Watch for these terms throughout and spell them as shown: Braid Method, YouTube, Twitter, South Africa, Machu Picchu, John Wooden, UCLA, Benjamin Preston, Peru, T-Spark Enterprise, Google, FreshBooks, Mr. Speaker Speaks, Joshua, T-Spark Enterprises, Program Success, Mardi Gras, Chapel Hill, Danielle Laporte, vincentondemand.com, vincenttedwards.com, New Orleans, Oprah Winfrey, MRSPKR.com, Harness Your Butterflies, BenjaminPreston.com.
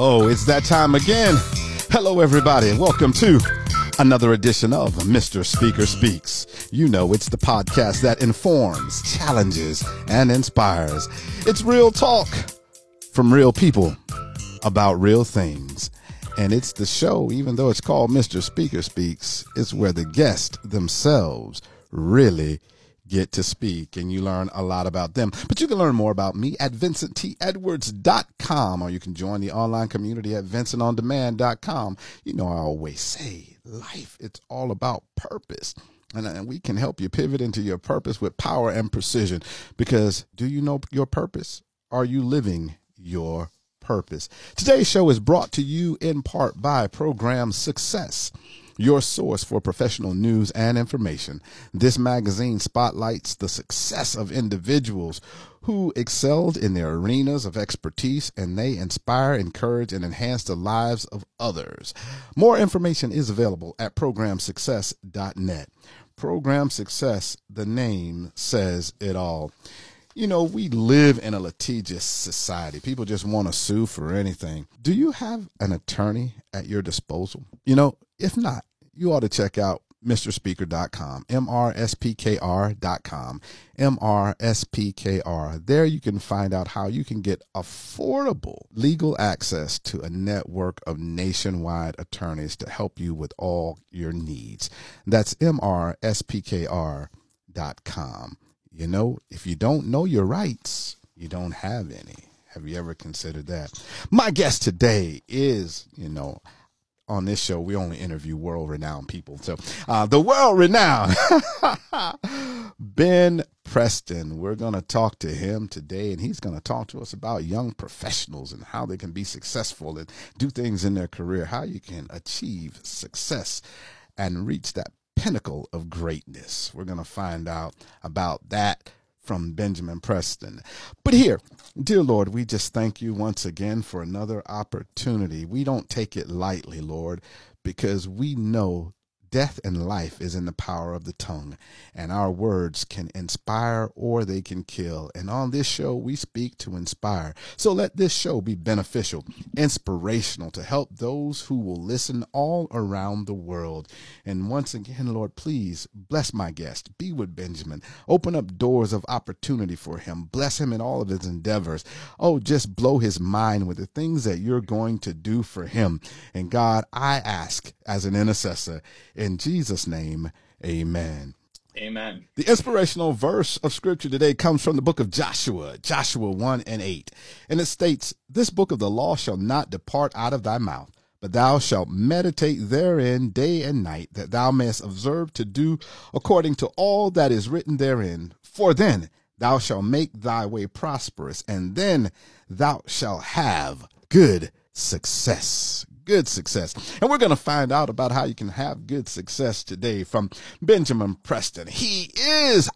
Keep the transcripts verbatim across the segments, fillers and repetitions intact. Oh, it's that time again. Hello, everybody, and welcome to another edition of Mister Speaker Speaks. You know, it's the podcast that informs, challenges, and inspires. It's real talk from real people about real things. And it's the show, even though it's called Mister Speaker Speaks, it's where the guests themselves really get to speak, and you learn a lot about them. But you can learn more about me at vincent t edwards dot com, or you can join the online community at vincent on demand dot com. You know, I always say life, it's all about purpose, and, and we can help you pivot into your purpose with power and precision, because do you know your purpose? Are you living your purpose? Today's show is brought to you in part by Program Success, your source for professional news and information. This magazine spotlights the success of individuals who excelled in their arenas of expertise, and they inspire, encourage, and enhance the lives of others. More information is available at program success dot net. Program Success, the name says it all. You know, we live in a litigious society. People just want to sue for anything. Do you have an attorney at your disposal? You know, if not, you ought to check out Mister Speaker dot com, M R S P K R dot com, M R S P K R. There you can find out how you can get affordable legal access to a network of nationwide attorneys to help you with all your needs. That's M R S P K R dot com. You know, if you don't know your rights, you don't have any. Have you ever considered that? My guest today is, you know, on this show, we only interview world-renowned people. So uh, the world-renowned Ben Preston, we're going to talk to him today, and he's going to talk to us about young professionals and how they can be successful and do things in their career, how you can achieve success and reach that pinnacle of greatness. We're going to find out about that from Benjamin Preston. But here, dear Lord, we just thank you once again for another opportunity. We don't take it lightly, Lord, because we know death and life is in the power of the tongue, and our words can inspire or they can kill. And on this show, we speak to inspire. So let this show be beneficial, inspirational, to help those who will listen all around the world. And once again, Lord, please bless my guest. Be with Benjamin. Open up doors of opportunity for him. Bless him in all of his endeavors. Oh, just blow his mind with the things that you're going to do for him. And God, I ask as an intercessor, in Jesus' name, amen. Amen. The inspirational verse of scripture today comes from the book of Joshua, Joshua one and eight. And it states, "This book of the law shall not depart out of thy mouth, but thou shalt meditate therein day and night, that thou mayest observe to do according to all that is written therein. For then thou shalt make thy way prosperous, and then thou shalt have good success." Good success. And we're going to find out about how you can have good success today from Benjamin Preston. He is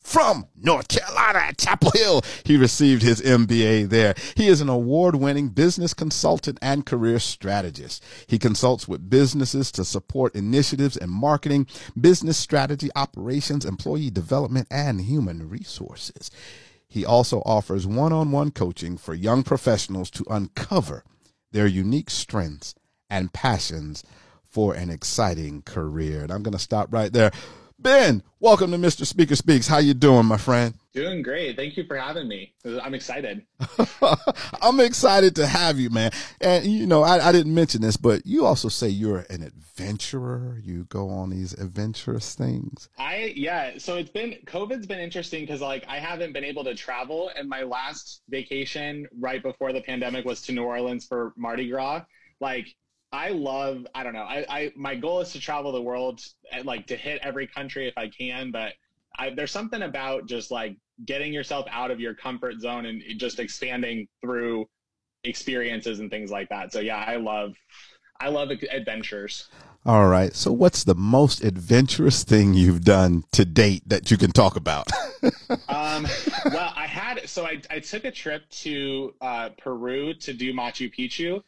from North Carolina at Chapel Hill. He received his M B A there. He is an award-winning business consultant and career strategist. He consults with businesses to support initiatives in marketing, business strategy, operations, employee development, and human resources. He also offers one-on-one coaching for young professionals to uncover their unique strengths and passions for an exciting career. And I'm going to stop right there. Ben, welcome to Mister Speaker Speaks. How you doing, my friend? Doing great. Thank you for having me. I'm excited. I'm excited to have you, man. And, you know, I, I didn't mention this, but you also say you're an adventurer. You go on these adventurous things. I, yeah. So it's been, COVID's been interesting because, like, I haven't been able to travel. And my last vacation right before the pandemic was to New Orleans for Mardi Gras. Like, I love, I don't know. I, I, my goal is to travel the world, and, like, to hit every country if I can. But I, there's something about just, like, getting yourself out of your comfort zone and just expanding through experiences and things like that. So yeah, I love, I love adventures. All right. So what's the most adventurous thing you've done to date that you can talk about? um, well, I had, so I, I took a trip to uh, Peru to do Machu Picchu.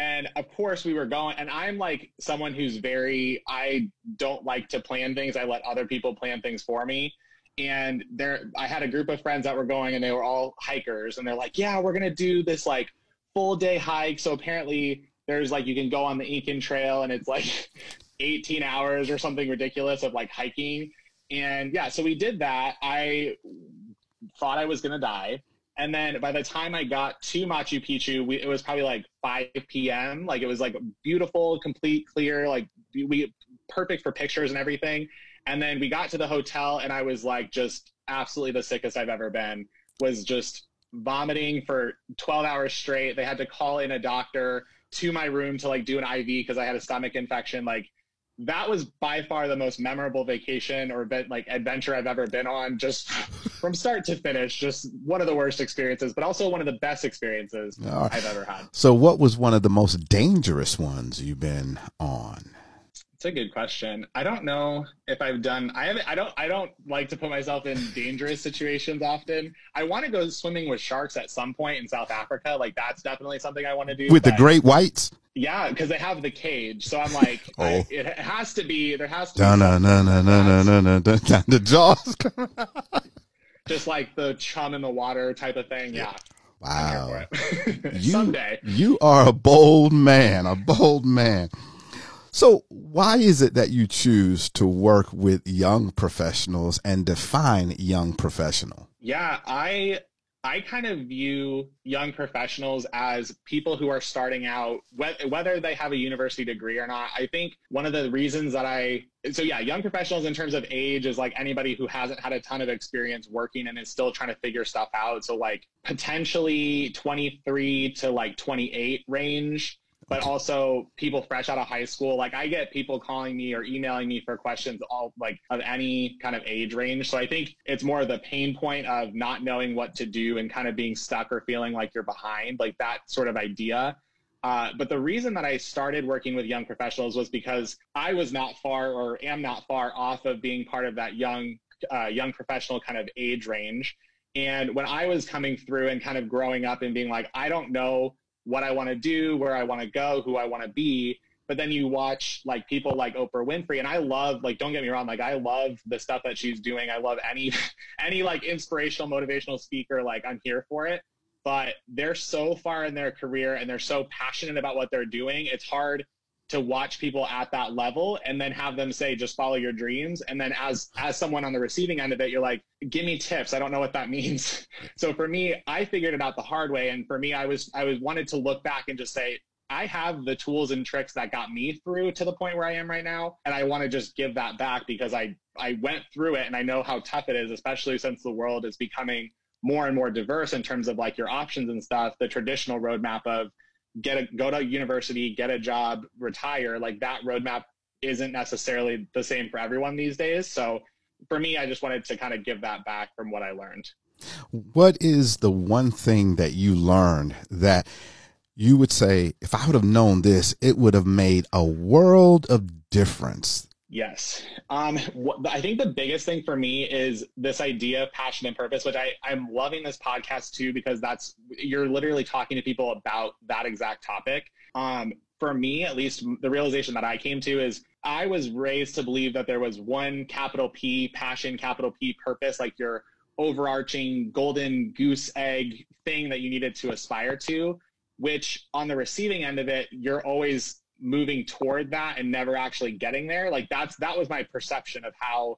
And of course we were going, and I'm like someone who's very, I don't like to plan things. I let other people plan things for me. And there, I had a group of friends that were going, and they were all hikers, and they're like, yeah, we're going to do this like full day hike. So apparently there's like, you can go on the Incan Trail and it's like eighteen hours or something ridiculous of like hiking. And yeah, so we did that. I thought I was going to die. And then by the time I got to Machu Picchu, we, it was probably like five p.m. Like it was like beautiful, complete, clear, like we perfect for pictures and everything. And then we got to the hotel and I was like, just absolutely the sickest I've ever been, was just vomiting for twelve hours straight. They had to call in a doctor to my room to like do an I V because I had a stomach infection. Like that was by far the most memorable vacation or like adventure I've ever been on, just from start to finish. Just one of the worst experiences, but also one of the best experiences uh, I've ever had. So what was one of the most dangerous ones you've been on? It's a good question. I don't know if I've done, I haven't, I don't, I don't like to put myself in dangerous situations often. I want to go swimming with sharks at some point in South Africa. Like that's definitely something I want to do. With but, the great whites? Yeah. Cause they have the cage. So I'm like, oh. I, it has to be, there has to dun, be. Dun, dun, dun, dun, dun, dun, dun, dun, the jaws come out. Just like the chum in the water type of thing. Yeah. yeah. Wow. you, Someday. You are a bold man, a bold man. So why is it that you choose to work with young professionals and define young professional? Yeah, I I kind of view young professionals as people who are starting out, whether they have a university degree or not. I think one of the reasons that I, so yeah, young professionals in terms of age is like anybody who hasn't had a ton of experience working and is still trying to figure stuff out. So like potentially twenty-three to like twenty-eight range. But also people fresh out of high school. Like I get people calling me or emailing me for questions all like of any kind of age range. So I think it's more of the pain point of not knowing what to do and kind of being stuck or feeling like you're behind, like that sort of idea. Uh, but the reason that I started working with young professionals was because I was not far or am not far off of being part of that young, uh, young professional kind of age range. And when I was coming through and kind of growing up and being like, I don't know what I want to do, where I want to go, who I want to be. But then you watch like people like Oprah Winfrey, and I love, like, don't get me wrong, like I love the stuff that she's doing. I love any, any like inspirational, motivational speaker, like I'm here for it, but they're so far in their career and they're so passionate about what they're doing. It's hard to watch people at that level and then have them say, just follow your dreams. And then as, as someone on the receiving end of it, you're like, give me tips. I don't know what that means. So for me, I figured it out the hard way. And for me, I was, I was wanted to look back and just say, I have the tools and tricks that got me through to the point where I am right now. And I want to just give that back because I, I went through it and I know how tough it is, especially since the world is becoming more and more diverse in terms of like your options and stuff, the traditional roadmap of get a, go to university, get a job, retire. Like that roadmap isn't necessarily the same for everyone these days. So for me, I just wanted to kind of give that back from what I learned. What is the one thing that you learned that you would say, if I would have known this, it would have made a world of difference? Yes. Um, wh- I think the biggest thing for me is this idea of passion and purpose, which I, I'm loving this podcast too, because that's, you're literally talking to people about that exact topic. Um, for me, at least the realization that I came to is I was raised to believe that there was one capital P passion, capital P purpose, like your overarching golden goose egg thing that you needed to aspire to, which on the receiving end of it, you're always moving toward that and never actually getting there. Like that's, that was my perception of how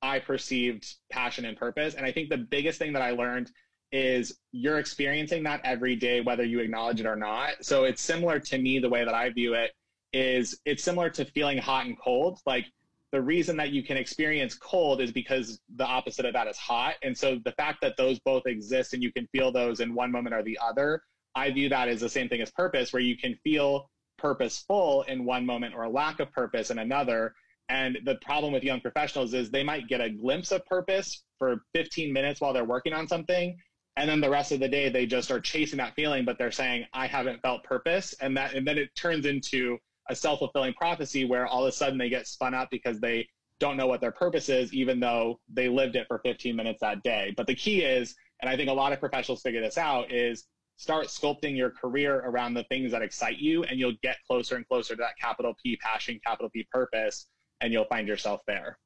I perceived passion and purpose. And I think the biggest thing that I learned is you're experiencing that every day, whether you acknowledge it or not. So it's similar to me, the way that I view it is it's similar to feeling hot and cold. Like the reason that you can experience cold is because the opposite of that is hot. And so the fact that those both exist and you can feel those in one moment or the other, I view that as the same thing as purpose, where you can feel purposeful in one moment or a lack of purpose in another. And the problem with young professionals is they might get a glimpse of purpose for fifteen minutes while they're working on something. And then the rest of the day, they just are chasing that feeling, but they're saying, I haven't felt purpose. And that, and then it turns into a self-fulfilling prophecy where all of a sudden they get spun up because they don't know what their purpose is, even though they lived it for fifteen minutes that day. But the key is, and I think a lot of professionals figure this out, is start sculpting your career around the things that excite you, and you'll get closer and closer to that capital P passion, capital P purpose, and you'll find yourself there.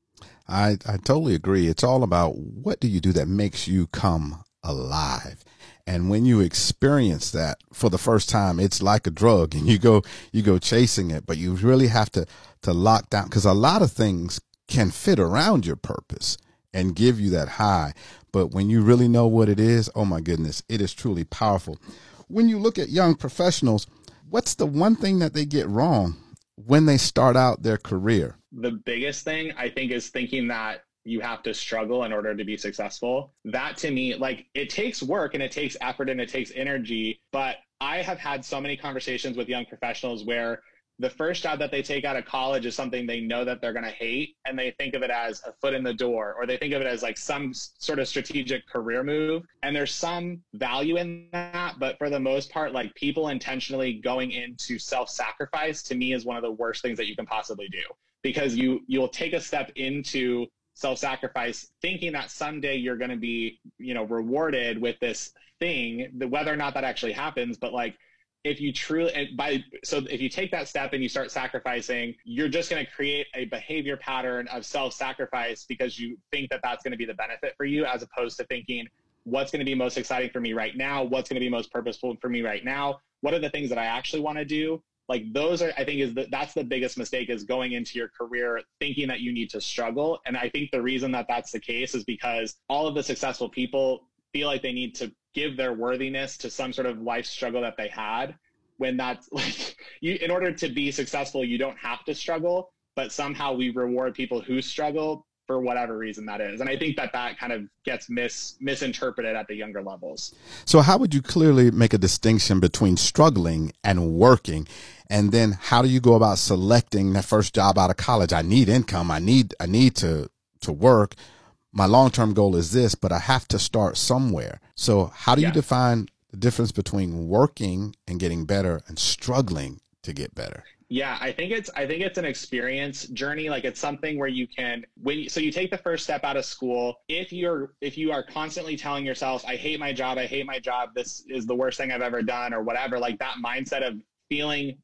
I, I totally agree. It's all about what do you do that makes you come alive. And when you experience that for the first time, it's like a drug, and you go you go chasing it, but you really have to to lock down, because a lot of things can fit around your purpose and give you that high. But when you really know what it is, oh my goodness, it is truly powerful. When you look at young professionals, what's the one thing that they get wrong when they start out their career? The biggest thing, I think, is thinking that you have to struggle in order to be successful. That, to me, like, it takes work and it takes effort and it takes energy. But I have had so many conversations with young professionals where the first job that they take out of college is something they know that they're going to hate, and they think of it as a foot in the door, or they think of it as like some sort of strategic career move. And there's some value in that, but for the most part, like, people intentionally going into self-sacrifice, to me, is one of the worst things that you can possibly do, because you you'll take a step into self-sacrifice thinking that someday you're going to be, you know, rewarded with this thing, the, whether or not that actually happens. But like, if you truly, and by, so if you take that step and you start sacrificing, you're just going to create a behavior pattern of self-sacrifice, because you think that that's going to be the benefit for you, as opposed to thinking, what's going to be most exciting for me right now? What's going to be most purposeful for me right now? What are the things that I actually want to do? Like, those are, I think, is the, that's the biggest mistake, is going into your career thinking that you need to struggle. And I think the reason that that's the case is because all of the successful people feel like they need to give their worthiness to some sort of life struggle that they had, when that's like, you, in order to be successful, you don't have to struggle, but somehow we reward people who struggle for whatever reason that is. And I think that that kind of gets mis, misinterpreted at the younger levels. So how would you clearly make a distinction between struggling and working? And then how do you go about selecting that first job out of college? I need income. I need, I need to, to work. My long-term goal is this, but I have to start somewhere. So how do yeah. you define the difference between working and getting better and struggling to get better? Yeah, I think it's I think it's an experience journey. Like, it's something where you can, when you, so you take the first step out of school. If you're if you are constantly telling yourself, I hate my job, I hate my job, this is the worst thing I've ever done, or whatever, like that mindset of feeling.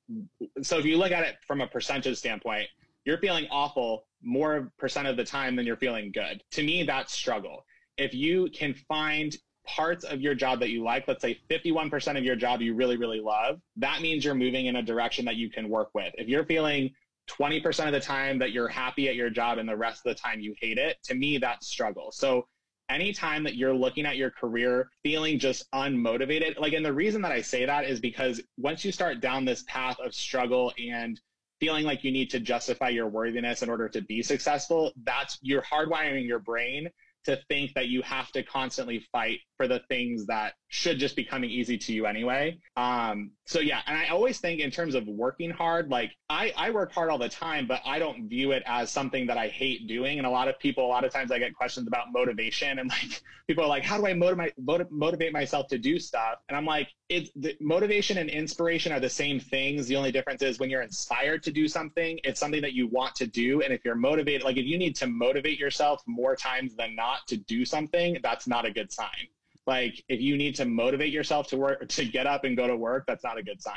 So if you look at it from a percentage standpoint, you're feeling awful more percent of the time than you're feeling good. To me, that's struggle. If you can find parts of your job that you like, let's say fifty-one percent of your job you really, really love, that means you're moving in a direction that you can work with. If you're feeling twenty percent of the time that you're happy at your job and the rest of the time you hate it, to me, that's struggle. So anytime that you're looking at your career feeling just unmotivated, like, and the reason that I say that is because once you start down this path of struggle and feeling like you need to justify your worthiness in order to be successful, that's, you're hardwiring your brain to think that you have to constantly fight for the things that should just be coming easy to you anyway. Um, so yeah, and I always think in terms of working hard, like I, I work hard all the time, but I don't view it as something that I hate doing. And a lot of people, a lot of times I get questions about motivation, and like, people are like, how do I motiv- motiv- motivate myself to do stuff? And I'm like, it's the, motivation and inspiration are the same things. The only difference is when you're inspired to do something, it's something that you want to do. And if you're motivated, like if you need to motivate yourself more times than not to do something, that's not a good sign. Like if you need to motivate yourself to work, to get up and go to work, that's not a good sign.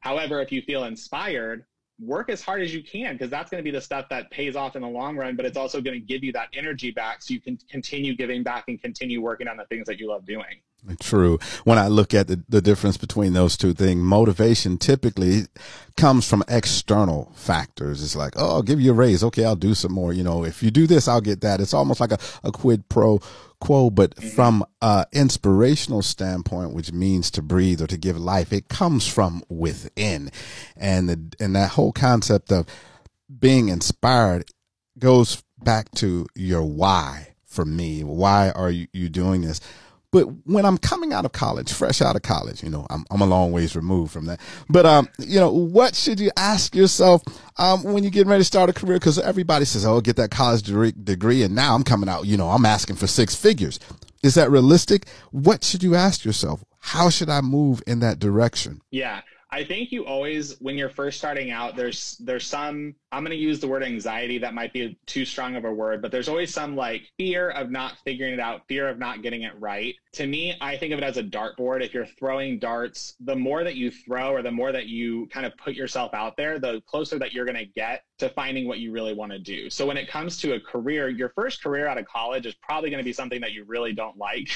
However, if you feel inspired, work as hard as you can, because that's going to be the stuff that pays off in the long run, but it's also going to give you that energy back so you can continue giving back and continue working on the things that you love doing. True. When I look at the, the difference between those two things, motivation typically comes from external factors. It's like, oh, I'll give you a raise. Okay, I'll do some more. You know, if you do this, I'll get that. It's almost like a, a quid pro quo. But mm-hmm. from an inspirational standpoint, which means to breathe or to give life, it comes from within. And, the, and that whole concept of being inspired goes back to your why for me. Why are you, you doing this? But when I'm coming out of college, fresh out of college, you know, I'm, I'm a long ways removed from that. But, um, you know, what should you ask yourself um, when you're getting ready to start a career? Because everybody says, oh, get that college degree. And now I'm coming out, you know, I'm asking for six figures. Is that realistic? What should you ask yourself? How should I move in that direction? Yeah, I think you always, when you're first starting out, there's there's some I'm going to use the word anxiety. That might be too strong of a word, but there's always some like fear of not figuring it out, fear of not getting it right. To me, I think of it as a dartboard. If you're throwing darts, the more that you throw or the more that you kind of put yourself out there, the closer that you're going to get to finding what you really want to do. So when it comes to a career, your first career out of college is probably going to be something that you really don't like.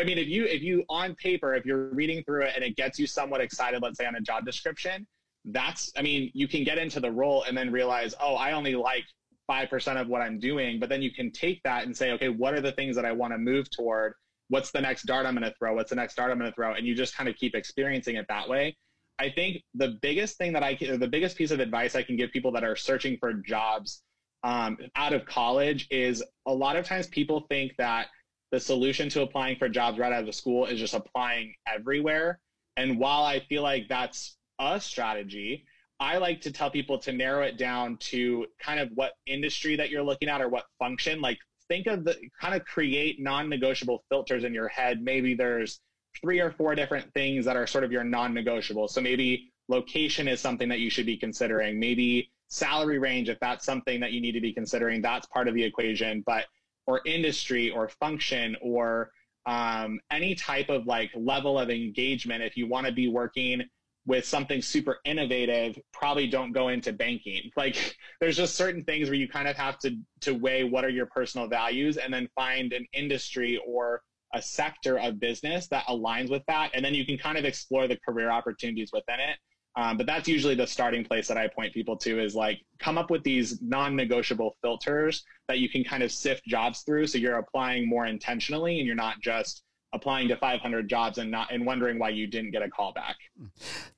I mean, if you, if you on paper, if you're reading through it and it gets you somewhat excited, let's say on a job description, that's, I mean, you can get into the role and then realize, oh, I only like five percent of what I'm doing, but then you can take that and say, okay, what are the things that I want to move toward? What's the next dart I'm going to throw? What's the next dart I'm going to throw? And you just kind of keep experiencing it that way. I think the biggest thing that I can, the biggest piece of advice I can give people that are searching for jobs um, out of college is a lot of times people think that the solution to applying for jobs right out of school is just applying everywhere. And while I feel like that's a strategy, I like to tell people to narrow it down to kind of what industry that you're looking at or what function. Like think of the kind of create non-negotiable filters in your head. Maybe there's three or four different things that are sort of your non-negotiable. So maybe location is something that you should be considering. Maybe salary range, if that's something that you need to be considering, that's part of the equation, but or industry or function or um, any type of like level of engagement. If you want to be working with something super innovative, probably don't go into banking. Like there's just certain things where you kind of have to, to weigh what are your personal values and then find an industry or a sector of business that aligns with that. And then you can kind of explore the career opportunities within it. Um, but that's usually the starting place that I point people to is like, come up with these non-negotiable filters that you can kind of sift jobs through. So you're applying more intentionally and you're not just applying to five hundred jobs and not and wondering why you didn't get a call back.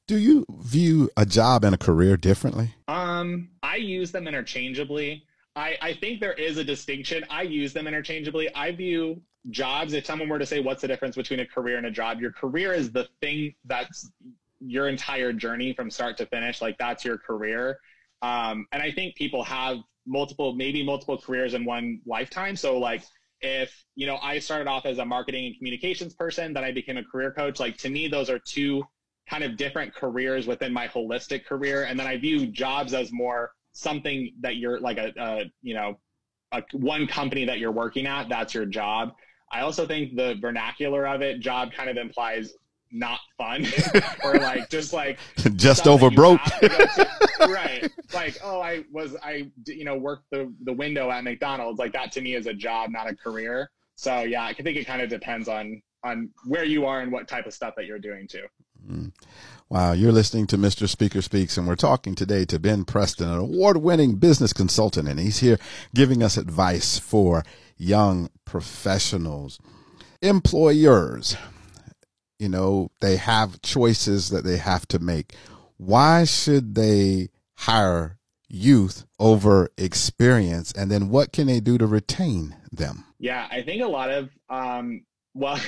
Do you view a job and a career differently? Um, I use them interchangeably. I, I think there is a distinction. I use them interchangeably. I view jobs, if someone were to say, what's the difference between a career and a job? Your career is the thing that's your entire journey from start to finish. Like that's your career. Um, and I think people have multiple, maybe multiple careers in one lifetime. So like, if, you know, I started off as a marketing and communications person, then I became a career coach. Like to me, those are two kind of different careers within my holistic career. And then I view jobs as more something that you're like a, a you know, a, one company that you're working at, that's your job. I also think the vernacular of it, job kind of implies not fun or like, just like just over broke. Right. Like, oh, I was, I, you know, worked the, the window at McDonald's. Like that to me is a job, not a career. So yeah, I think it kind of depends on, on where you are and what type of stuff that you're doing too. Mm. Wow. You're listening to Mister Speaker Speaks, and we're talking today to Ben Preston, an award-winning business consultant, and he's here giving us advice for young professionals. Employers, you know, they have choices that they have to make. Why should they hire youth over experience? And then what can they do to retain them? Yeah, I think a lot of, um, well,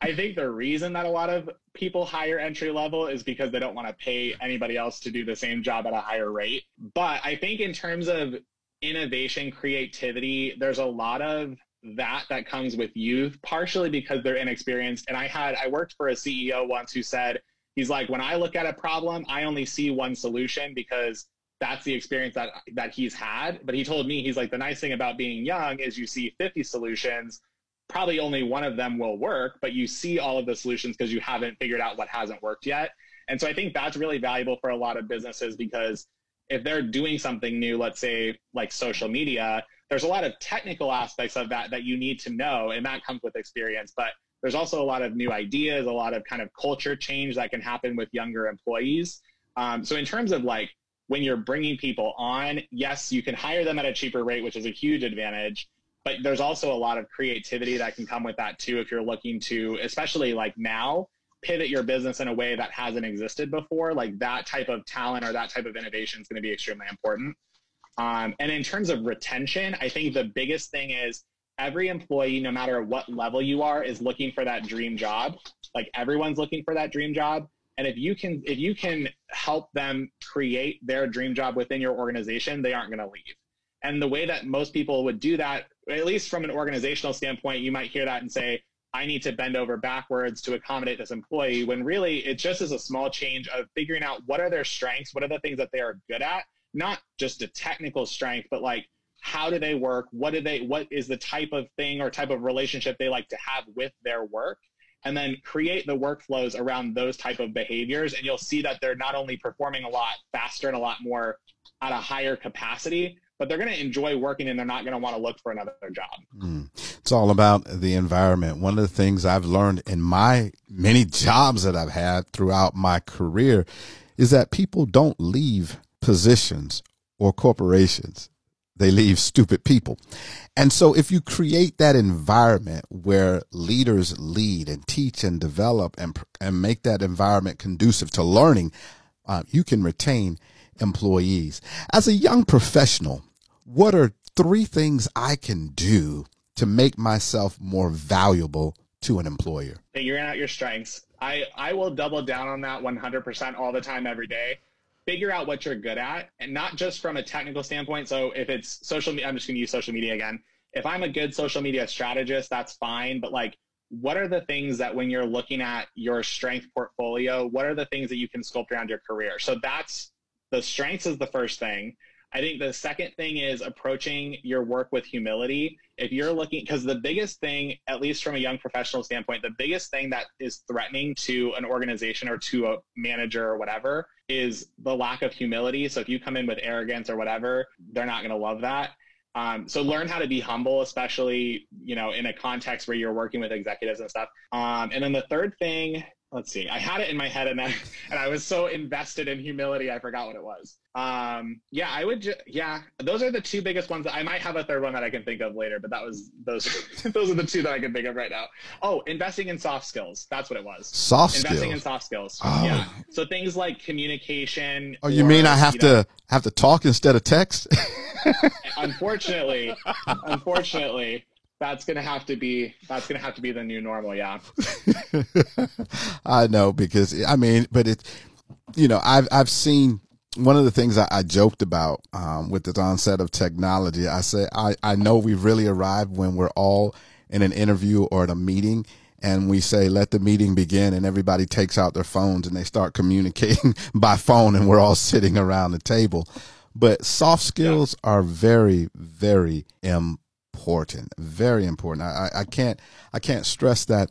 I think the reason that a lot of people hire entry level is because they don't want to pay anybody else to do the same job at a higher rate. But I think in terms of innovation, creativity, there's a lot of that that comes with youth, partially because they're inexperienced. And I had, I worked for a C E O once who said, he's like, when I look at a problem, I only see one solution because that's the experience that that he's had. But he told me, he's like, the nice thing about being young is you see fifty solutions, probably only one of them will work, but you see all of the solutions because you haven't figured out what hasn't worked yet. And so I think that's really valuable for a lot of businesses because if they're doing something new, let's say like social media, there's a lot of technical aspects of that that you need to know, and that comes with experience. But there's also a lot of new ideas, a lot of kind of culture change that can happen with younger employees. Um, so in terms of like when you're bringing people on, yes, you can hire them at a cheaper rate, which is a huge advantage, but there's also a lot of creativity that can come with that too. If you're looking to, especially like now, pivot your business in a way that hasn't existed before, like that type of talent or that type of innovation is going to be extremely important. Um, and in terms of retention, I think the biggest thing is, every employee, no matter what level you are, is looking for that dream job. Like everyone's looking for that dream job. And if you can, if you can help them create their dream job within your organization, they aren't going to leave. And the way that most people would do that, at least from an organizational standpoint, you might hear that and say, I need to bend over backwards to accommodate this employee. When really it just is a small change of figuring out what are their strengths, what are the things that they are good at, not just a technical strength, but like, how do they work? What do they, what is the type of thing or type of relationship they like to have with their work? And then create the workflows around those type of behaviors. And you'll see that they're not only performing a lot faster and a lot more at a higher capacity, but they're going to enjoy working and they're not going to want to look for another job. Mm. It's all about the environment. One of the things I've learned in my many jobs that I've had throughout my career is that people don't leave positions or corporations. They leave stupid people. And so if you create that environment where leaders lead and teach and develop and, and make that environment conducive to learning, uh, you can retain employees. As a young professional, what are three things I can do to make myself more valuable to an employer? Figuring out your strengths. I, I will double down on that one hundred percent all the time, every day. Figure out what you're good at, and not just from a technical standpoint. So if it's social media, I'm just going to use social media again. If I'm a good social media strategist, that's fine. But like, what are the things that when you're looking at your strength portfolio, what are the things that you can sculpt around your career? So that's the strengths is the first thing. I think the second thing is approaching your work with humility. If you're looking, because the biggest thing, at least from a young professional standpoint, the biggest thing that is threatening to an organization or to a manager or whatever is the lack of humility. So if you come in with arrogance or whatever, they're not going to love that. Um, so learn how to be humble, especially, you know, in a context where you're working with executives and stuff. Um, and then the third thing, let's see, I had it in my head and I, and I was so invested in humility, I forgot what it was. Um, yeah, I would, ju- yeah, those are the two biggest ones. I might have a third one that I can think of later, but that was, those, those are the two that I can think of right now. Oh, investing in soft skills. That's what it was. Soft investing skills. Investing in soft skills. Oh. Yeah. So things like communication. Oh, you or, mean I have you know, to have to talk instead of text? Unfortunately, unfortunately. That's going to have to be, that's going to have to be the new normal. Yeah. I know, because I mean, but it, you know, I've, I've seen one of the things I, I joked about, um, with the onset of technology. I said, I, I know we've really arrived when we're all in an interview or at a meeting and we say, let the meeting begin, and everybody takes out their phones and they start communicating by phone and we're all sitting around the table. But soft skills yeah. are very, very important. Important, very important. I, I can't, I can't stress that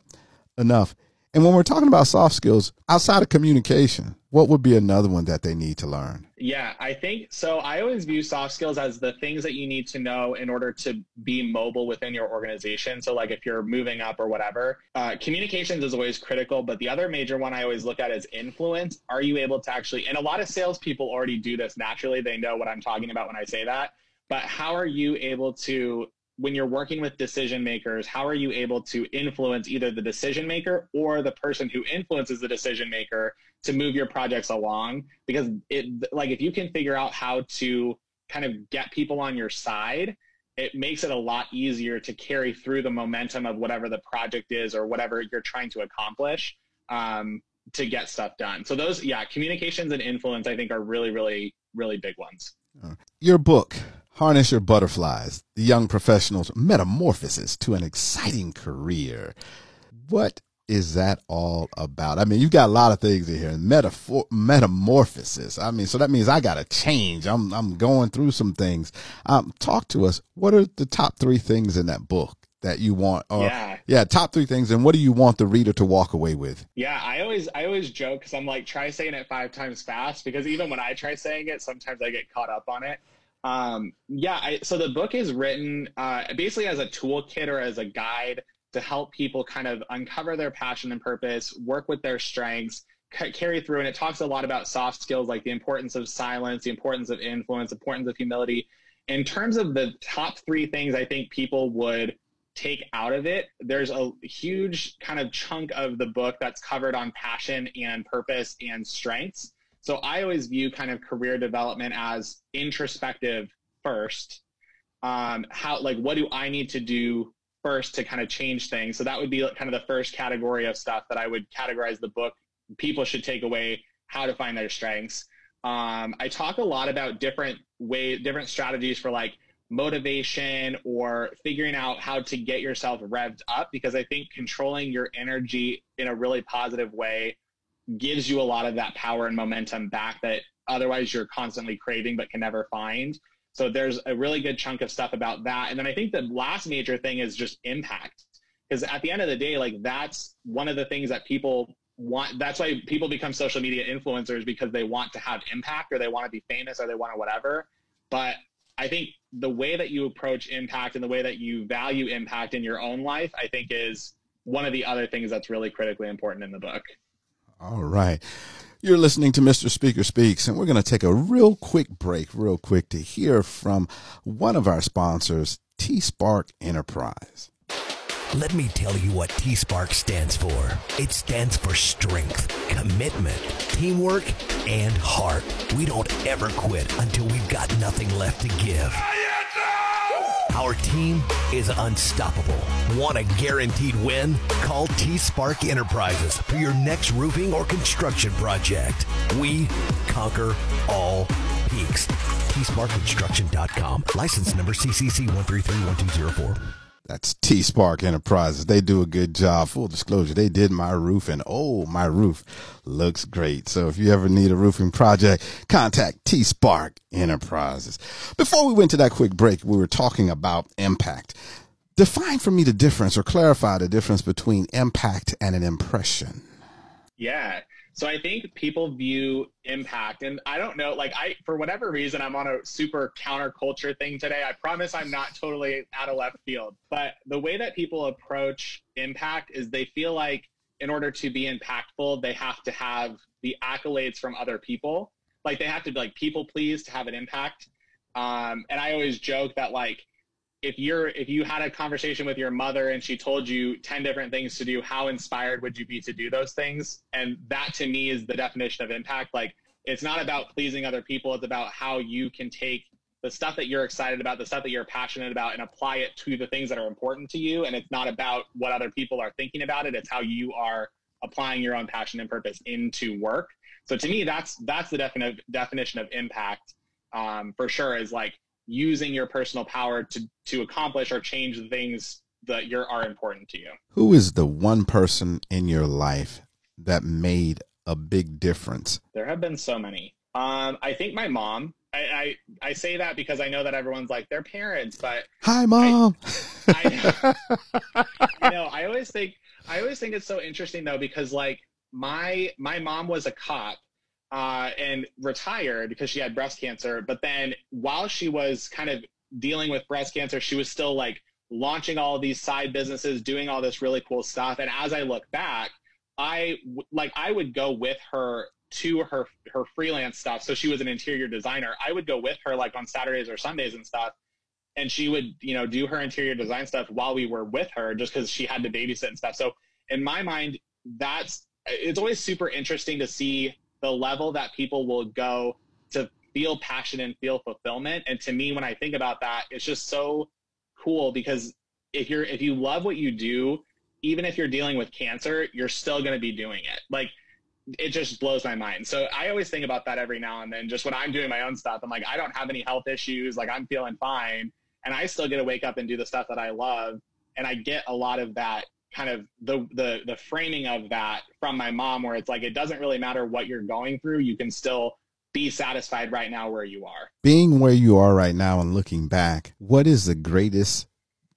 enough. And when we're talking about soft skills, outside of communication, what would be another one that they need to learn? Yeah, I think so. I always view soft skills as the things that you need to know in order to be mobile within your organization. So like if you're moving up or whatever, uh, communications is always critical. But the other major one I always look at is influence. Are you able to actually, and a lot of salespeople already do this naturally. They know what I'm talking about when I say that. But how are you able to, when you're working with decision makers, how are you able to influence either the decision maker or the person who influences the decision maker to move your projects along? Because it, like, if you can figure out how to kind of get people on your side, it makes it a lot easier to carry through the momentum of whatever the project is or whatever you're trying to accomplish, um, to get stuff done. So those, yeah, communications and influence, I think, are really, really, really big ones. Your book, Harness Your Butterflies, The Young Professional's Metamorphosis to an Exciting Career. What is that all about? I mean, you've got a lot of things in here. Metafor- metamorphosis. I mean, so that means I got to change. I'm I'm going through some things. Um, talk to us. What are the top three things in that book that you want? Or, yeah. Yeah, top three things. And what do you want the reader to walk away with? Yeah, I always I always joke because I'm like, try saying it five times fast, because even when I try saying it, sometimes I get caught up on it. Um, yeah, I, so the book is written uh, basically as a toolkit or as a guide to help people kind of uncover their passion and purpose, work with their strengths, c- carry through. And it talks a lot about soft skills, like the importance of silence, the importance of influence, the importance of humility. In terms of the top three things I think people would take out of it, there's a huge kind of chunk of the book that's covered on passion and purpose and strengths. So I always view kind of career development as introspective first. Um, how, like, what do I need to do first to kind of change things? So that would be kind of the first category of stuff that I would categorize the book. People should take away how to find their strengths. Um, I talk a lot about different ways, different strategies for like motivation or figuring out how to get yourself revved up, because I think controlling your energy in a really positive way gives you a lot of that power and momentum back that Otherwise, you're constantly craving but can never find. So there's a really good chunk of stuff about that. And then I think the last major thing is just impact. Because at the end of the day, like that's one of the things that people want. That's why people become social media influencers, because they want to have impact, or they want to be famous, or they want to whatever. But I think the way that you approach impact and the way that you value impact in your own life, I think is one of the other things that's really critically important in the book. All right. You're listening to Mister Speaker Speaks, and we're going to take a real quick break, real quick, to hear from one of our sponsors, T-Spark Enterprise. Let me tell you what T-Spark stands for. It stands for strength, commitment, teamwork, and heart. We don't ever quit until we've got nothing left to give. Our team is unstoppable. Want a guaranteed win? Call T-Spark Enterprises for your next roofing or construction project. We conquer all peaks. T Spark Construction dot com. License number C C C one three three one two zero four. That's T-Spark Enterprises. They do a good job. Full disclosure, they did my roof, and oh, my roof looks great. So if you ever need a roofing project, contact T-Spark Enterprises. Before we went to that quick break, we were talking about impact. Define for me the difference, or clarify the difference between impact and an impression. Yeah. So I think people view impact, and I don't know, like I, for whatever reason, I'm on a super counterculture thing today. I promise I'm not totally out of left field, but the way that people approach impact is they feel like in order to be impactful, they have to have the accolades from other people. Like they have to be like people please to have an impact. Um, and I always joke that like, if you're, if you had a conversation with your mother and she told you ten different things to do, how inspired would you be to do those things? And that to me is the definition of impact. Like it's not about pleasing other people. It's about how you can take the stuff that you're excited about, the stuff that you're passionate about, and apply it to the things that are important to you. And it's not about what other people are thinking about it. It's how you are applying your own passion and purpose into work. So to me, that's, that's the defini- definition of impact, um, for sure, is like using your personal power to, to accomplish or change the things that you're, are important to you. Who is the one person in your life that made a big difference? There have been so many. Um, I think my mom. I, I, I say that because I know that everyone's like their parents, but hi, Mom. I, I, you know, I always think I always think it's so interesting though, because like my my mom was a cop. Uh, and retired because she had breast cancer. But then while she was kind of dealing with breast cancer, she was still like launching all of these side businesses, doing all this really cool stuff. And as I look back, I w- like I would go with her to her, her freelance stuff. So she was an interior designer. I would go with her like on Saturdays or Sundays and stuff. And she would, you know, do her interior design stuff while we were with her, just because she had to babysit and stuff. So in my mind, that's, it's always super interesting to see the level that people will go to feel passion and feel fulfillment. And to me, when I think about that, it's just so cool, because if you're, if you love what you do, even if you're dealing with cancer, you're still going to be doing it. Like it just blows my mind. So I always think about that every now and then, just when I'm doing my own stuff. I'm like, I don't have any health issues. Like I'm feeling fine, and I still get to wake up and do the stuff that I love. And I get a lot of that kind of the, the, the framing of that from my mom, where it's like, it doesn't really matter what you're going through. You can still be satisfied right now where you are. Being where you are right now and looking back, what is the greatest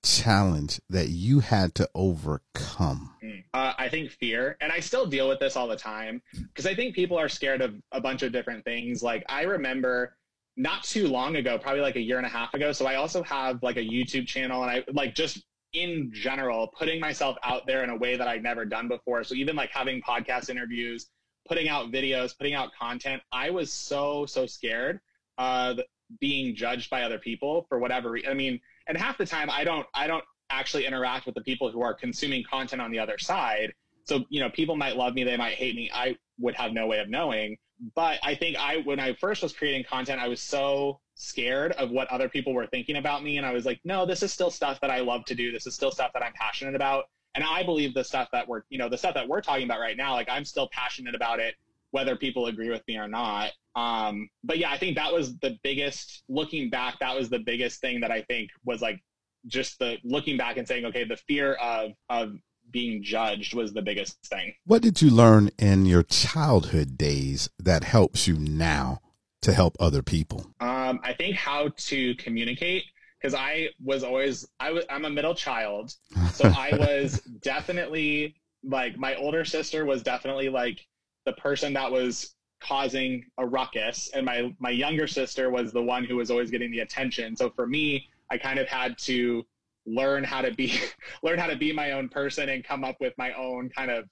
challenge that you had to overcome? Uh, I think fear. And I still deal with this all the time, because I think people are scared of a bunch of different things. Like I remember not too long ago, probably like a year and a half ago. So I also have like a YouTube channel, and I like just in general, putting myself out there in a way that I've never done before. So even like having podcast interviews, putting out videos, putting out content, I was so, so scared of being judged by other people for whatever reason. I mean, and half the time I don't, I don't actually interact with the people who are consuming content on the other side. So, you know, people might love me, they might hate me. I would have no way of knowing. But I think I, when I first was creating content, I was so scared of what other people were thinking about me. And I was like, no, this is still stuff that I love to do. This is still stuff that I'm passionate about. And I believe the stuff that we're, you know, the stuff that we're talking about right now, like I'm still passionate about it, whether people agree with me or not. Um, but yeah, I think that was the biggest, looking back, that was the biggest thing that I think was like just the looking back and saying, okay, the fear of, of, being judged was the biggest thing. What did you learn in your childhood days that helps you now to help other people? Um, I think how to communicate, because I was always, I was, I'm a middle child. So I was definitely like, my older sister was definitely like the person that was causing a ruckus. And my, my younger sister was the one who was always getting the attention. So for me, I kind of had to learn how to be, learn how to be my own person and come up with my own kind of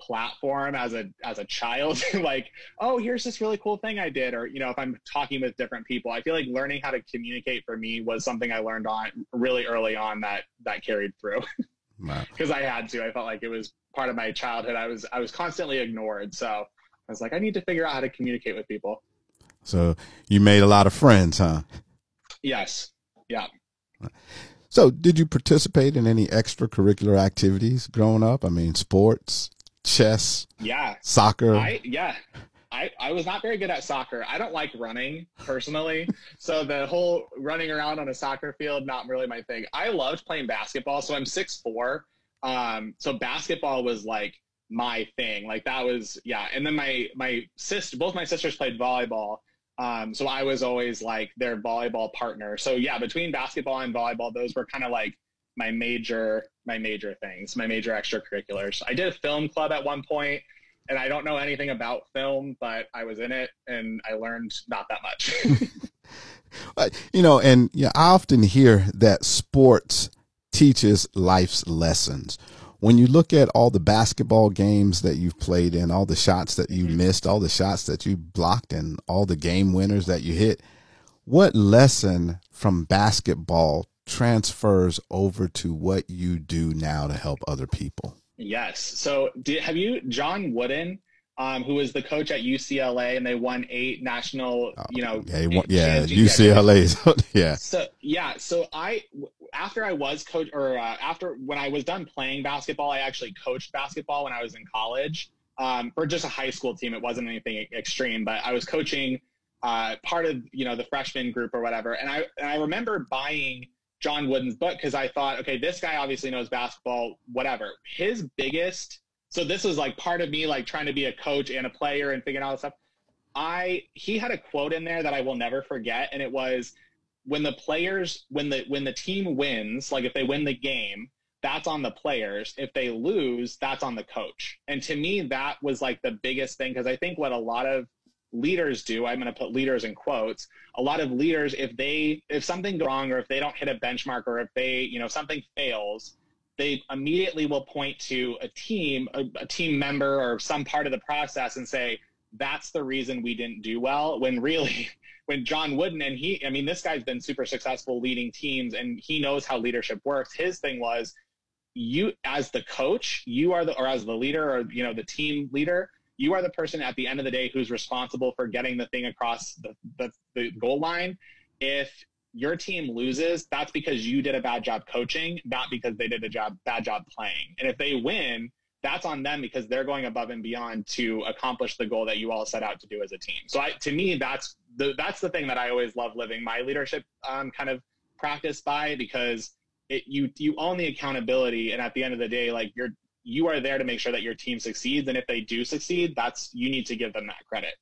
platform as a as a child. Like, oh, here's this really cool thing I did, or you know, if I'm talking with different people, I feel like learning how to communicate for me was something I learned on really early on that that carried through, because wow. I had to. I felt like it was part of my childhood. I was I was constantly ignored, so I was like, I need to figure out how to communicate with people. So you made a lot of friends, huh? Yes. Yeah. So did you participate in any extracurricular activities growing up? I mean, sports? Chess, yeah, soccer. I, yeah, I, I was not very good at soccer. I don't like running personally. So the whole running around on a soccer field, not really my thing. I loved playing basketball. So I'm six foot four. Um, so basketball was like my thing. Like that was, yeah. And then my, my sister, both my sisters played volleyball. Um, so I was always like their volleyball partner. So yeah, between basketball and volleyball, those were kind of like my major, my major things, my major extracurriculars. I did a film club at one point, and I don't know anything about film, but I was in it and I learned not that much. You know, and you know, I often hear that sports teaches life's lessons. When you look at all the basketball games that you've played in, all the shots that you mm-hmm. missed, all the shots that you blocked, and all the game winners that you hit, what lesson from basketball transfers over to what you do now to help other people? Yes. So did, have you, John Wooden, um, who was the coach at U C L A, and they won eight national, oh, you know, yeah, won, yeah U C L A. yeah. So, yeah. So I, after I was coach or uh, after when I was done playing basketball, I actually coached basketball when I was in college, um, for just a high school team. It wasn't anything extreme, but I was coaching, uh, part of, you know, the freshman group or whatever. And I, and I remember buying John Wooden's book, because I thought, okay, this guy obviously knows basketball, whatever. His biggest, so this was like part of me, like trying to be a coach and a player and figuring out all this stuff. I, he had a quote in there that I will never forget. And it was, when the players, when the, when the team wins, like if they win the game, that's on the players. If they lose, that's on the coach. And to me, that was like the biggest thing. Cause I think what a lot of leaders do, I'm going to put leaders in quotes, a lot of leaders, if they, if something goes wrong, or if they don't hit a benchmark, or if they, you know, something fails, they immediately will point to a team, a, a team member, or some part of the process and say, that's the reason we didn't do well. When really, when John Wooden, and he, I mean, this guy's been super successful leading teams and he knows how leadership works. His thing was, you as the coach, you are the, or as the leader, or, you know, the team leader, you are the person at the end of the day who's responsible for getting the thing across the, the, the goal line. If your team loses, that's because you did a bad job coaching, not because they did a job, bad job playing. And if they win, that's on them because they're going above and beyond to accomplish the goal that you all set out to do as a team. So I, to me, that's the, that's the thing that I always love living my leadership um, kind of practice by, because it, you, you own the accountability. And at the end of the day, like you're, you are there to make sure that your team succeeds. And if they do succeed, that's, you need to give them that credit.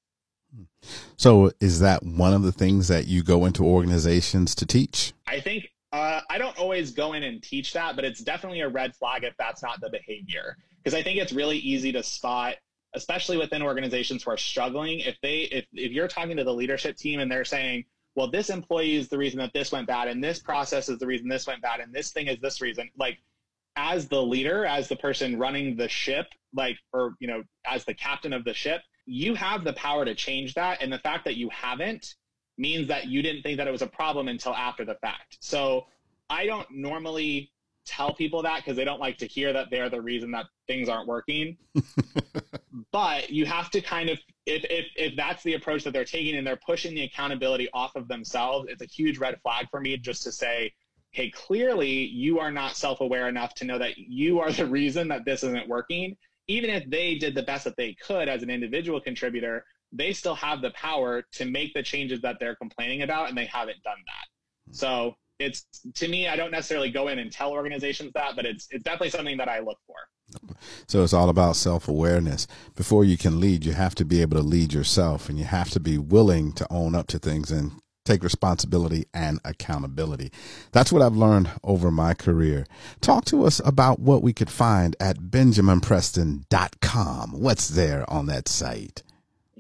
So is that one of the things that you go into organizations to teach? I think, uh, I don't always go in and teach that, but it's definitely a red flag if that's not the behavior. Cause I think it's really easy to spot, especially within organizations who are struggling. If they, if, if you're talking to the leadership team and they're saying, well, this employee is the reason that this went bad, and this process is the reason this went bad, and this thing is this reason, like, as the leader, as the person running the ship, like, or, you know, as the captain of the ship, you have the power to change that. And the fact that you haven't means that you didn't think that it was a problem until after the fact. So I don't normally tell people that, because they don't like to hear that they're the reason that things aren't working. But you have to kind of, if, if, if that's the approach that they're taking and they're pushing the accountability off of themselves, it's a huge red flag for me, just to say, hey, clearly you are not self-aware enough to know that you are the reason that this isn't working. Even if they did the best that they could as an individual contributor, they still have the power to make the changes that they're complaining about, and they haven't done that. So it's, to me, I don't necessarily go in and tell organizations that, but it's, it's definitely something that I look for. So it's all about self-awareness. Before you can lead, you have to be able to lead yourself, and you have to be willing to own up to things and take responsibility and accountability. That's what I've learned over my career. Talk to us about what we could find at Benjamin Preston dot com. What's there on that site?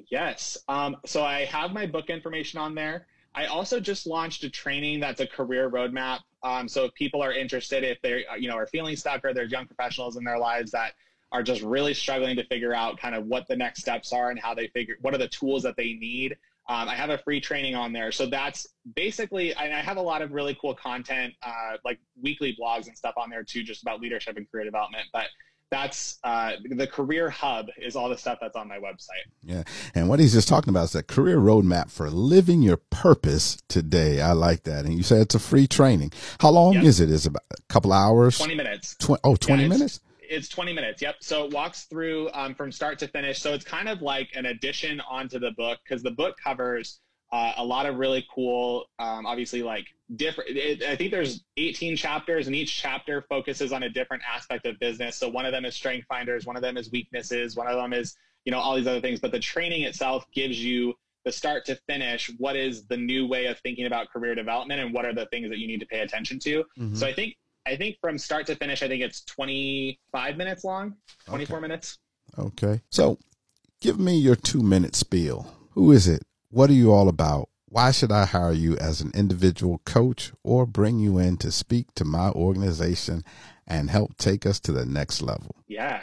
Yes. Um, so I have my book information on there. I also just launched a training that's a career roadmap. Um, so if people are interested, if they you know are feeling stuck, or there's young professionals in their lives that are just really struggling to figure out kind of what the next steps are and how they figure, what are the tools that they need. Um, I have a free training on there. So that's basically, and I have a lot of really cool content, uh, like weekly blogs and stuff on there too, just about leadership and career development. But that's uh, the career hub is all the stuff that's on my website. Yeah. And what he's just talking about is that career roadmap for living your purpose today. I like that. And you said it's a free training. How long yep. is it? Is it about a couple hours? twenty minutes. Tw- oh, twenty yeah, minutes? It's twenty minutes. Yep. So it walks through um, from start to finish. So it's kind of like an addition onto the book, because the book covers uh, a lot of really cool, um, obviously like different, it, I think there's eighteen chapters, and each chapter focuses on a different aspect of business. So one of them is strength finders. One of them is weaknesses. One of them is, you know, all these other things, but the training itself gives you the start to finish. What is the new way of thinking about career development, and what are the things that you need to pay attention to? Mm-hmm. So I think, I think from start to finish, I think it's twenty-five minutes long, twenty-four okay. minutes. Okay. So give me your two minute spiel. Who is it? What are you all about? Why should I hire you as an individual coach or bring you in to speak to my organization and help take us to the next level? Yeah.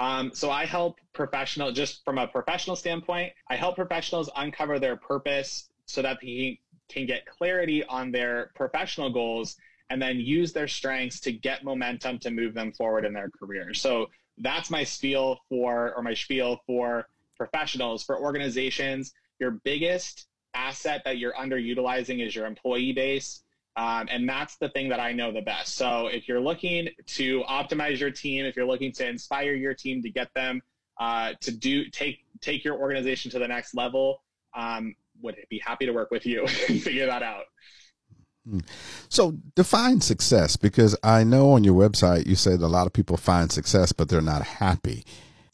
Um, so I help professional, just from a professional standpoint, I help professionals uncover their purpose so that they can get clarity on their professional goals, and then use their strengths to get momentum to move them forward in their career. So that's my spiel for, or my spiel for professionals. For organizations, your biggest asset that you're underutilizing is your employee base. Um, and that's the thing that I know the best. So if you're looking to optimize your team, if you're looking to inspire your team to get them uh, to do, take, take your organization to the next level, um, would be happy to work with you and figure that out. So define success, because I know on your website you said a lot of people find success, but they're not happy.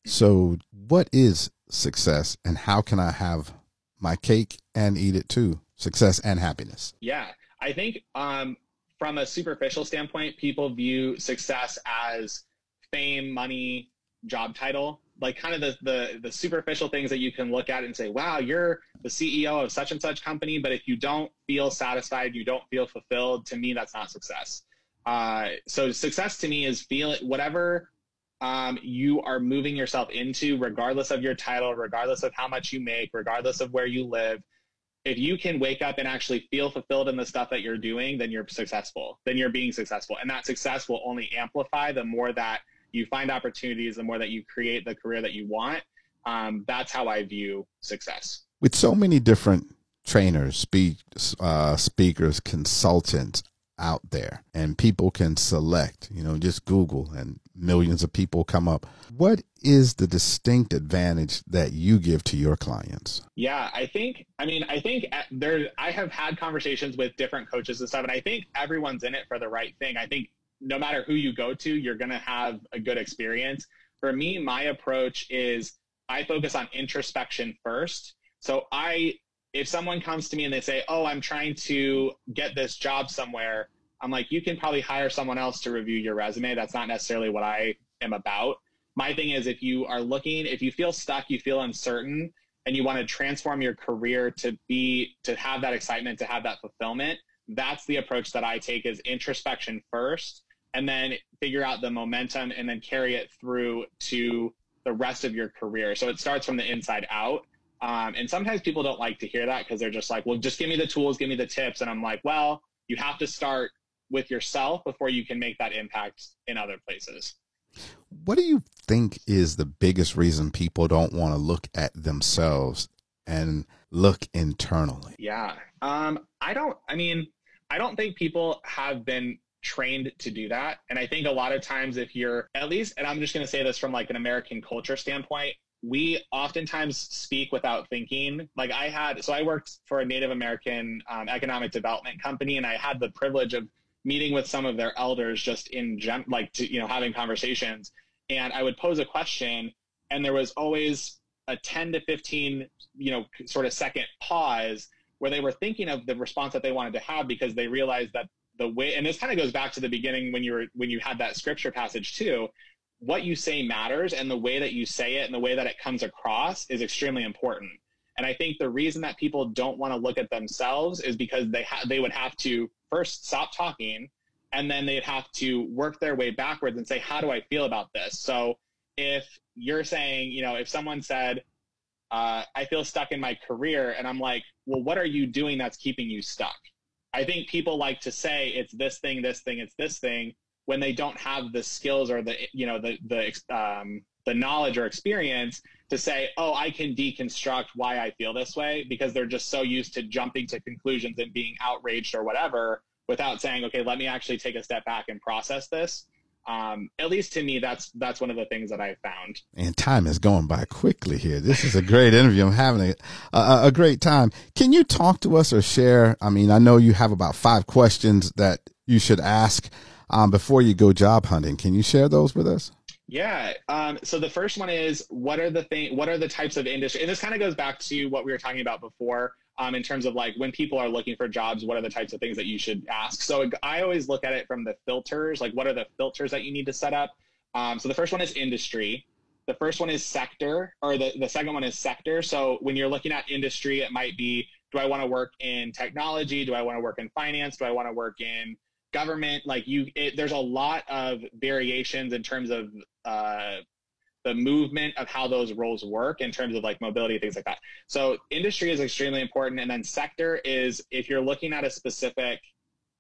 So what is success, and how can I have my cake and eat it too? Success and happiness. Yeah, I think um, from a superficial standpoint, people view success as fame, money, job title, like kind of the, the, the superficial things that you can look at and say, wow, you're the C E O of such and such company. But if you don't feel satisfied, you don't feel fulfilled, to me, that's not success. Uh, so success to me is feel whatever um, you are moving yourself into, regardless of your title, regardless of how much you make, regardless of where you live. If you can wake up and actually feel fulfilled in the stuff that you're doing, then you're successful, then you're being successful. And that success will only amplify the more that you find opportunities, the more that you create the career that you want. Um, that's how I view success. With so many different trainers, speak, uh, speakers, consultants out there, and people can select, you know, just Google and millions of people come up. What is the distinct advantage that you give to your clients? Yeah, I think, I mean, I think there, I have had conversations with different coaches and stuff, and I think everyone's in it for the right thing. I think no matter who you go to, you're going to have a good experience. For me, my approach is I focus on introspection first. So I, if someone comes to me and they say, oh, I'm trying to get this job somewhere, I'm like, you can probably hire someone else to review your resume. That's not necessarily what I am about. My thing is, if you are looking, if you feel stuck, you feel uncertain, and you want to transform your career to be, to have that excitement, to have that fulfillment, that's the approach that I take, is introspection first, and then figure out the momentum and then carry it through to the rest of your career. So it starts from the inside out. Um, and sometimes people don't like to hear that, because they're just like, well, just give me the tools, give me the tips. And I'm like, well, you have to start with yourself before you can make that impact in other places. What do you think is the biggest reason people don't want to look at themselves and look internally? Yeah. Um, I don't, I mean, I don't think people have been trained to do that. And I think a lot of times, if you're at least, and I'm just going to say this from like an American culture standpoint, we oftentimes speak without thinking. Like I had, so I worked for a Native American um, economic development company, and I had the privilege of meeting with some of their elders just in gen, like to, you know, having conversations. and I would pose a question, and there was always a ten to fifteen, you know, sort of second pause where they were thinking of the response that they wanted to have, because they realized that the way, and this kind of goes back to the beginning when you were, when you had that scripture passage too, what you say matters, and the way that you say it and the way that it comes across is extremely important. And I think the reason that people don't want to look at themselves is because they ha- they would have to first stop talking, and then they'd have to work their way backwards and say, how do I feel about this? So if you're saying, you know, if someone said, uh, I feel stuck in my career, and I'm like, well, what are you doing that's keeping you stuck? I think people like to say it's this thing, this thing, it's this thing, when they don't have the skills or the, you know, the, the, um, the knowledge or experience to say, oh, I can deconstruct why I feel this way, because they're just so used to jumping to conclusions and being outraged or whatever, without saying, okay, let me actually take a step back and process this. Um, at least to me, that's that's one of the things that I found. And time is going by quickly here. This is a great interview. I'm having a, a, a great time. Can you talk to us or share? I mean, I know you have about five questions that you should ask um, before you go job hunting. Can you share those with us? Yeah. Um, so the first one is, what are the thing, what are the types of industry? And this kind of goes back to what we were talking about before, um, in terms of like when people are looking for jobs, what are the types of things that you should ask? So I always look at it from the filters, like what are the filters that you need to set up? Um, so the first one is industry. The first one is sector, or the, the second one is sector. So when you're looking at industry, it might be, do I want to work in technology? Do I want to work in finance? Do I want to work in government? Like you, it, there's a lot of variations in terms of uh, the movement of how those roles work in terms of like mobility, things like that. So industry is extremely important. And then sector is if you're looking at a specific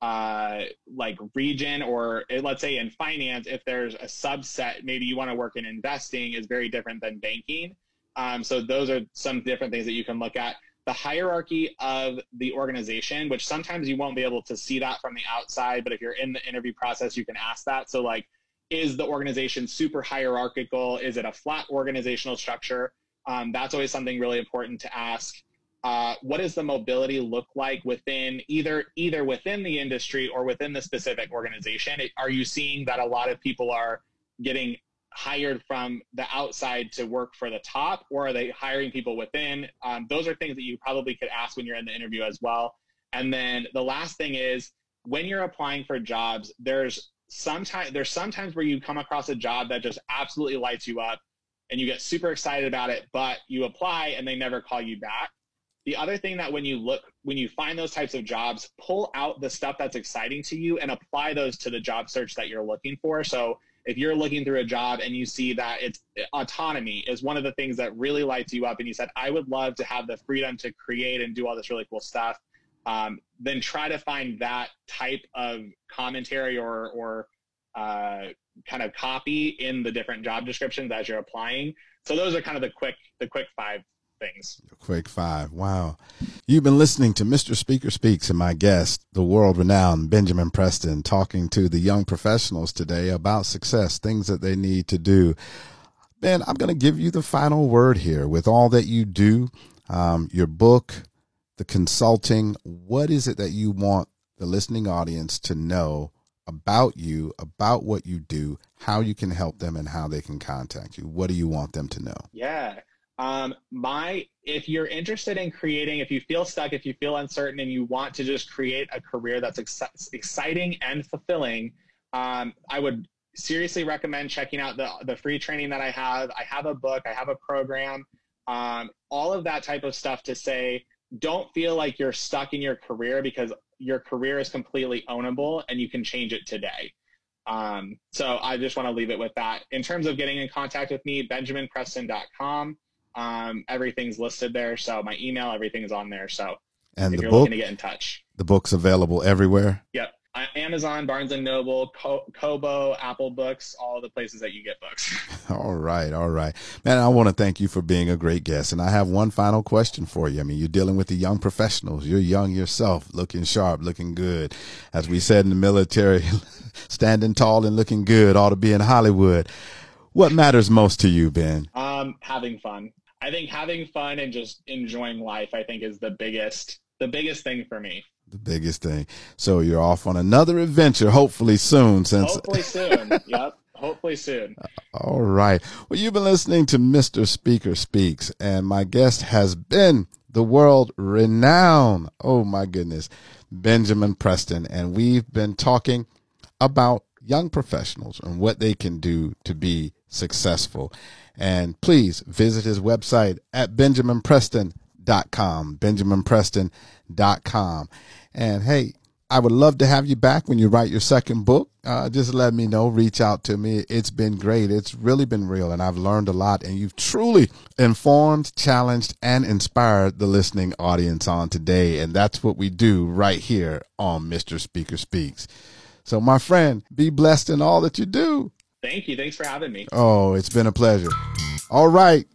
uh, like region, or let's say in finance, if there's a subset, maybe you want to work in investing is very different than banking. Um, so those are some different things that you can look at. The hierarchy of the organization, which sometimes you won't be able to see that from the outside, but if you're in the interview process, you can ask that. So like, is the organization super hierarchical? Is it a flat organizational structure? Um, that's always something really important to ask. Uh, what does the mobility look like within either, either within the industry or within the specific organization? Are you seeing that a lot of people are getting hired from the outside to work for the top, or are they hiring people within? Um, those are things that you probably could ask when you're in the interview as well. And then the last thing is, when you're applying for jobs, there's sometimes there's sometimes where you come across a job that just absolutely lights you up and you get super excited about it, but you apply and they never call you back. The other thing that when you look, when you find those types of jobs, pull out the stuff that's exciting to you and apply those to the job search that you're looking for. So if you're looking through a job and you see that it's autonomy is one of the things that really lights you up, and you said, I would love to have the freedom to create and do all this really cool stuff, um, then try to find that type of commentary or, or uh, kind of copy in the different job descriptions as you're applying. So those are kind of the quick, the quick five things. Quick five. Wow. You've been listening to Mister Speaker Speaks and my guest, the world-renowned Benjamin Preston, talking to the young professionals today about success, things that they need to do. Ben, I'm going to give you the final word here with all that you do, um, your book, the consulting. What is it that you want the listening audience to know about you, about what you do, how you can help them, and how they can contact you? What do you want them to know? Yeah. Um, my, if you're interested in creating, if you feel stuck, if you feel uncertain and you want to just create a career that's ex- exciting and fulfilling, um, I would seriously recommend checking out the, the free training that I have. I have a book, I have a program, um, all of that type of stuff to say, don't feel like you're stuck in your career, because your career is completely ownable and you can change it today. Um, so I just want to leave it with that. In terms of getting in contact with me, Benjamin Preston dot com. Um, everything's listed there. So my email, everything's on there. So and if you're looking to get in touch, the book's available everywhere. Yep. Amazon, Barnes and Noble, Co- Kobo, Apple Books, all the places that you get books. All right. All right, man. I want to thank you for being a great guest. And I have one final question for you. I mean, you're dealing with the young professionals. You're young yourself, looking sharp, looking good. As we said in the military, standing tall and looking good ought to be in Hollywood. What matters most to you, Ben? Um, having fun. I think having fun and just enjoying life, I think, is the biggest, the biggest thing for me. The biggest thing. So you're off on another adventure, hopefully soon. Since hopefully soon. Yep. Hopefully soon. All right. Well, you've been listening to Mister Speaker Speaks, and my guest has been the world renowned, oh my goodness, Benjamin Preston. And we've been talking about young professionals and what they can do to be successful. And please visit his website at Benjamin Preston dot com, Benjamin Preston dot com. And hey, I would love to have you back when you write your second book. Uh, just let me know. Reach out to me. It's been great. It's really been real, and I've learned a lot, and you've truly informed, challenged, and inspired the listening audience on today, and that's what we do right here on Mister Speaker Speaks. So, my friend, be blessed in all that you do. Thank you. Thanks for having me. Oh, it's been a pleasure. All right.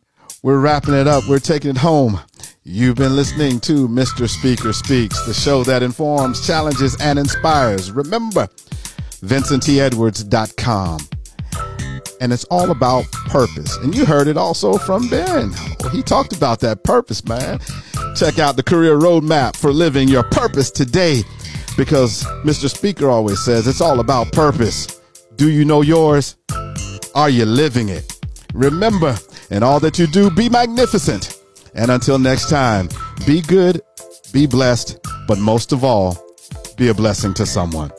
We're wrapping it up. We're taking it home. You've been listening to Mister Speaker Speaks, the show that informs, challenges, and inspires. Remember, vincent t edwards dot com. And it's all about purpose. And you heard it also from Ben. Oh, he talked about that purpose, man. Check out the career roadmap for living your purpose today, because Mister Speaker always says it's all about purpose. Do you know yours? Are you living it? Remember, in all that you do, be magnificent. And until next time, be good, be blessed, but most of all, be a blessing to someone.